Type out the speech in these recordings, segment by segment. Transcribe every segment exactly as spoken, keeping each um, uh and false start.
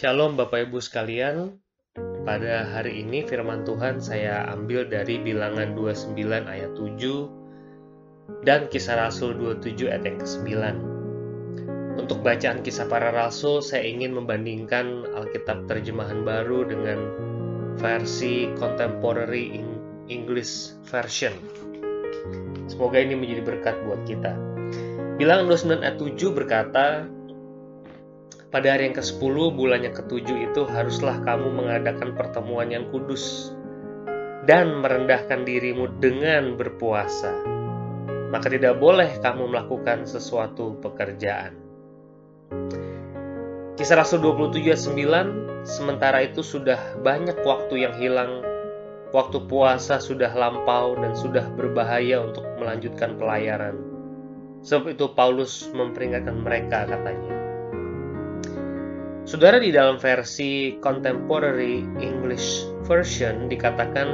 Shalom Bapak Ibu sekalian. Pada hari ini firman Tuhan saya ambil dari Bilangan dua puluh sembilan ayat tujuh dan Kisah Rasul dua puluh tujuh ayat yang ke sembilan. Untuk bacaan Kisah Para Rasul, saya ingin membandingkan Alkitab Terjemahan Baru dengan versi Contemporary English Version. Semoga ini menjadi berkat buat kita. Bilangan dua puluh sembilan ayat tujuh berkata, "Pada hari yang kesepuluh, bulan yang ketujuh itu haruslah kamu mengadakan pertemuan yang kudus dan merendahkan dirimu dengan berpuasa. Maka tidak boleh kamu melakukan sesuatu pekerjaan." Kisah Rasul dua puluh tujuh ayat sembilan, sementara itu sudah banyak waktu yang hilang. Waktu puasa sudah lampau dan sudah berbahaya untuk melanjutkan pelayaran. Sebab itu Paulus memperingatkan mereka, katanya. Saudara, di dalam versi Contemporary English Version dikatakan,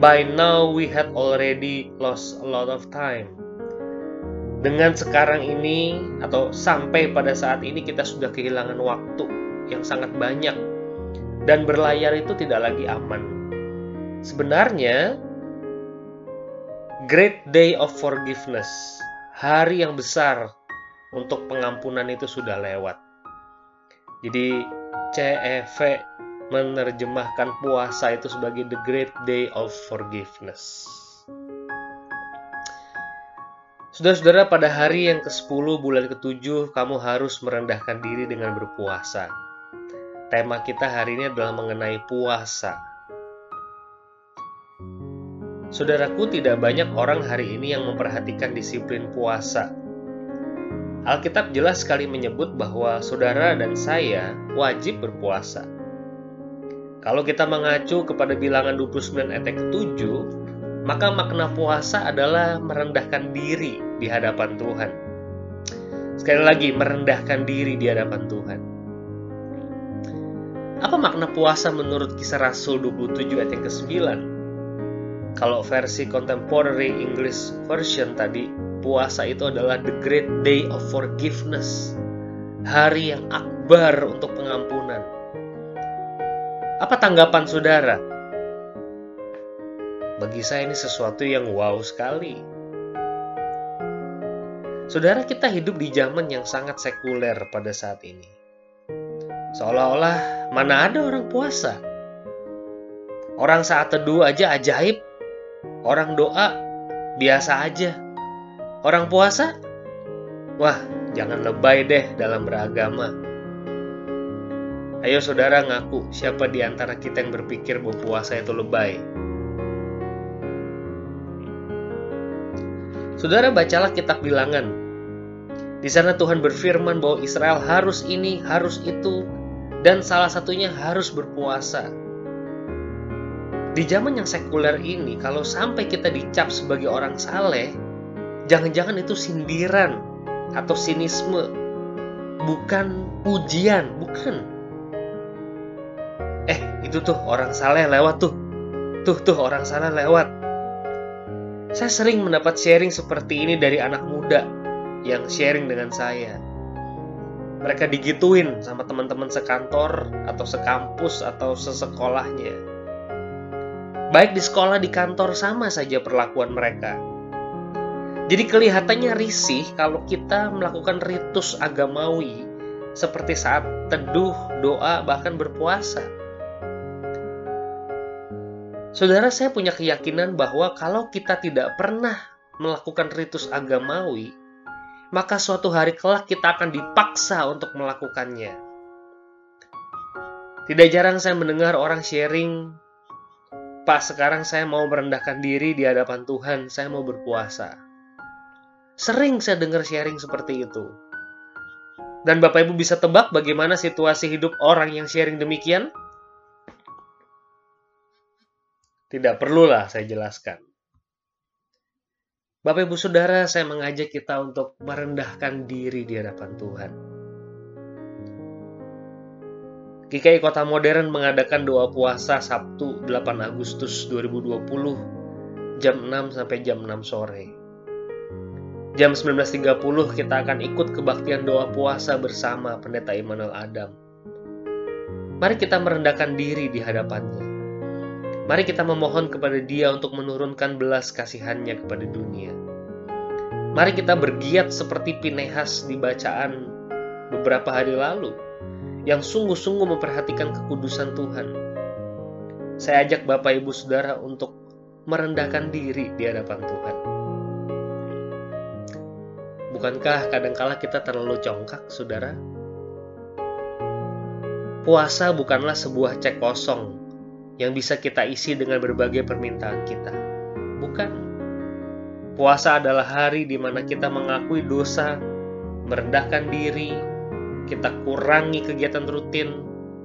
"By now we had already lost a lot of time." Dengan sekarang ini atau sampai pada saat ini kita sudah kehilangan waktu yang sangat banyak dan berlayar itu tidak lagi aman. Sebenarnya Great Day of Forgiveness, hari yang besar untuk pengampunan itu sudah lewat. Jadi C E V menerjemahkan puasa itu sebagai The Great Day of Forgiveness. Saudara-saudara, pada hari yang kesepuluh bulan ketujuh kamu harus merendahkan diri dengan berpuasa. Tema kita hari ini adalah mengenai puasa. Saudaraku, tidak banyak orang hari ini yang memperhatikan disiplin puasa. Alkitab jelas sekali menyebut bahwa saudara dan saya wajib berpuasa. Kalau kita mengacu kepada Bilangan dua puluh sembilan ayat ke tujuh, maka makna puasa adalah merendahkan diri di hadapan Tuhan. Sekali lagi, merendahkan diri di hadapan Tuhan. Apa makna puasa menurut Kisah Rasul dua puluh tujuh ayat yang ke sembilan? Kalau versi Contemporary English Version tadi, puasa itu adalah the great day of forgiveness, hari yang akbar untuk pengampunan. Apa tanggapan saudara? Bagi saya ini sesuatu yang wow sekali. Saudara, kita hidup di zaman yang sangat sekuler pada saat ini. Seolah-olah mana ada orang puasa. Orang saat teduh aja ajaib. Orang doa biasa aja. Orang puasa? Wah, jangan lebay deh dalam beragama. Ayo saudara ngaku, siapa di antara kita yang berpikir bahwa puasa itu lebay? Saudara, bacalah kitab Bilangan. Di sana Tuhan berfirman bahwa Israel harus ini, harus itu, dan salah satunya harus berpuasa. Di zaman yang sekuler ini, kalau sampai kita dicap sebagai orang saleh, jangan-jangan itu sindiran atau sinisme, bukan pujian, bukan. Eh, itu tuh orang saleh lewat tuh, tuh tuh orang saleh lewat. Saya sering mendapat sharing seperti ini dari anak muda yang sharing dengan saya. Mereka digituin sama teman-teman sekantor atau sekampus atau sesekolahnya. Baik di sekolah, di kantor, sama saja perlakuan mereka. Jadi kelihatannya risih kalau kita melakukan ritus agamawi seperti saat teduh, doa, bahkan berpuasa. Saudara, saya punya keyakinan bahwa kalau kita tidak pernah melakukan ritus agamawi, maka suatu hari kelak kita akan dipaksa untuk melakukannya. Tidak jarang saya mendengar orang sharing, "Pak, sekarang saya mau merendahkan diri di hadapan Tuhan, saya mau berpuasa." Sering saya dengar sharing seperti itu. Dan Bapak Ibu bisa tebak bagaimana situasi hidup orang yang sharing demikian? Tidak perlulah saya jelaskan. Bapak Ibu Saudara, saya mengajak kita untuk merendahkan diri di hadapan Tuhan. G K I Kota Modern mengadakan doa puasa Sabtu delapan Agustus dua ribu dua puluh jam enam sampai jam enam sore. Jam sembilan belas tiga puluh kita akan ikut kebaktian doa puasa bersama Pendeta Imanuel Adam. Mari kita merendahkan diri di hadapannya. Mari kita memohon kepada Dia untuk menurunkan belas kasihannya kepada dunia. Mari kita bergiat seperti Pinehas di bacaan beberapa hari lalu, yang sungguh-sungguh memperhatikan kekudusan Tuhan. Saya ajak Bapak Ibu Saudara untuk merendahkan diri di hadapan Tuhan. Bukankah kadangkala kita terlalu congkak, Saudara? Puasa bukanlah sebuah cek kosong yang bisa kita isi dengan berbagai permintaan kita. Bukan. Puasa adalah hari di mana kita mengakui dosa, merendahkan diri, kita kurangi kegiatan rutin,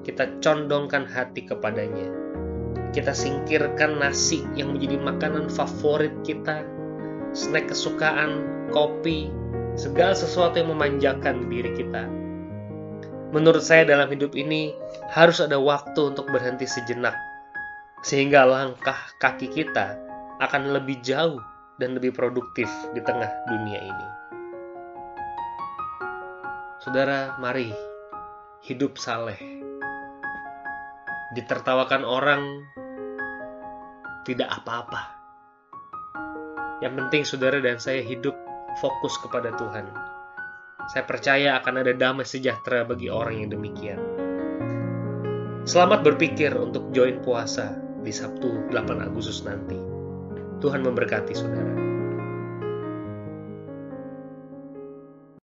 kita condongkan hati kepadanya. Kita singkirkan nasi yang menjadi makanan favorit kita, snack kesukaan, kopi, segala sesuatu yang memanjakan diri kita. Menurut saya dalam hidup ini harus ada waktu untuk berhenti sejenak, sehingga langkah kaki kita akan lebih jauh dan lebih produktif di tengah dunia ini. Saudara, mari hidup saleh. Ditertawakan orang tidak apa-apa. Yang penting saudara dan saya hidup fokus kepada Tuhan. Saya percaya akan ada damai sejahtera bagi orang yang demikian. Selamat berpikir untuk join puasa di Sabtu delapan Agustus nanti. Tuhan memberkati saudara.